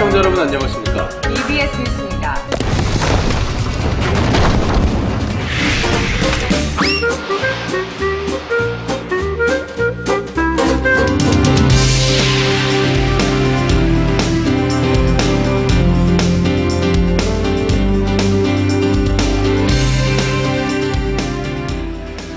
시청자 여러분 안녕하십니까? EBS 뉴스입니다.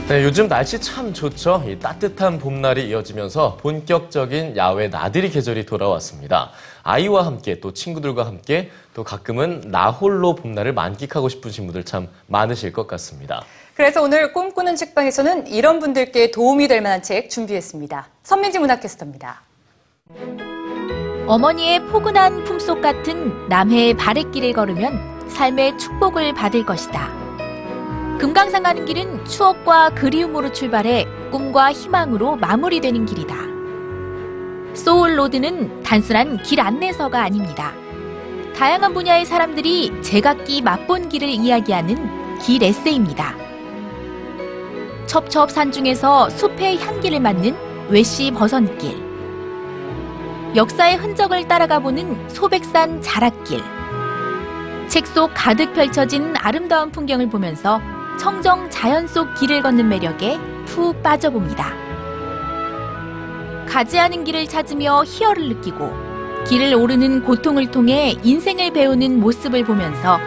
네, 요즘 날씨 참 좋죠? 이 따뜻한 봄날이 이어지면서 본격적인 야외 나들이 계절이 돌아왔습니다. 아이와 함께 또 친구들과 함께 또 가끔은 나 홀로 봄날을 만끽하고 싶으신 분들 참 많으실 것 같습니다. 그래서 오늘 꿈꾸는 책방에서는 이런 분들께 도움이 될 만한 책 준비했습니다. 선민지 문학캐스터입니다. 어머니의 포근한 품속 같은 남해의 바랫길을 걸으면 삶의 축복을 받을 것이다. 금강산 가는 길은 추억과 그리움으로 출발해 꿈과 희망으로 마무리되는 길이다. 소울로드는 단순한 길 안내서가 아닙니다. 다양한 분야의 사람들이 제각기 맛본 길을 이야기하는 길 에세이입니다. 첩첩산 중에서 숲의 향기를 맡는 외시버선길, 역사의 흔적을 따라가보는 소백산 자락길, 책 속 가득 펼쳐진 아름다운 풍경을 보면서 청정 자연 속 길을 걷는 매력에 푹 빠져봅니다. 가지 않은 길을 찾으며 희열을 느끼고 길을 오르는 고통을 통해 인생을 배우는 모습을 보면서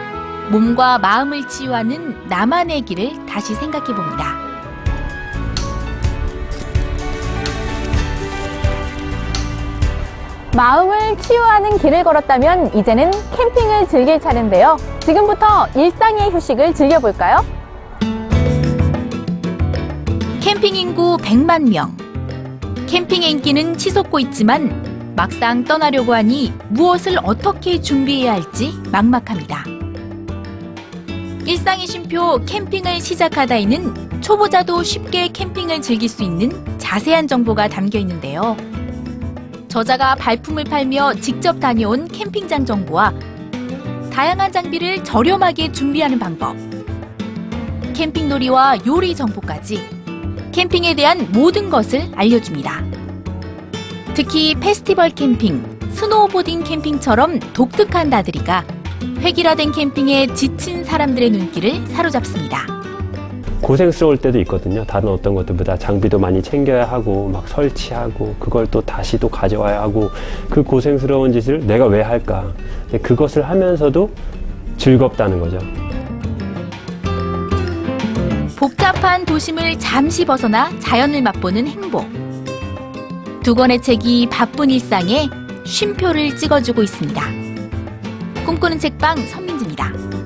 몸과 마음을 치유하는 나만의 길을 다시 생각해봅니다. 마음을 치유하는 길을 걸었다면 이제는 캠핑을 즐길 차례인데요. 지금부터 일상의 휴식을 즐겨볼까요? 캠핑 인구 100만 명. 캠핑의 인기는 치솟고 있지만 막상 떠나려고 하니 무엇을 어떻게 준비해야 할지 막막합니다. 일상의 쉼표 캠핑을 시작하다에는 초보자도 쉽게 캠핑을 즐길 수 있는 자세한 정보가 담겨 있는데요. 저자가 발품을 팔며 직접 다녀온 캠핑장 정보와 다양한 장비를 저렴하게 준비하는 방법, 캠핑놀이와 요리 정보까지 캠핑에 대한 모든 것을 알려줍니다. 특히 페스티벌 캠핑, 스노우보딩 캠핑처럼 독특한 나들이가 획일화된 캠핑에 지친 사람들의 눈길을 사로잡습니다. 고생스러울 때도 있거든요. 다른 어떤 것들보다 장비도 많이 챙겨야 하고 막 설치하고 그걸 또 다시 또 가져와야 하고 그 고생스러운 짓을 내가 왜 할까? 그것을 하면서도 즐겁다는 거죠. 복잡한 도심을 잠시 벗어나 자연을 맛보는 행복. 두 권의 책이 바쁜 일상에 쉼표를 찍어주고 있습니다. 꿈꾸는 책방 선민지입니다.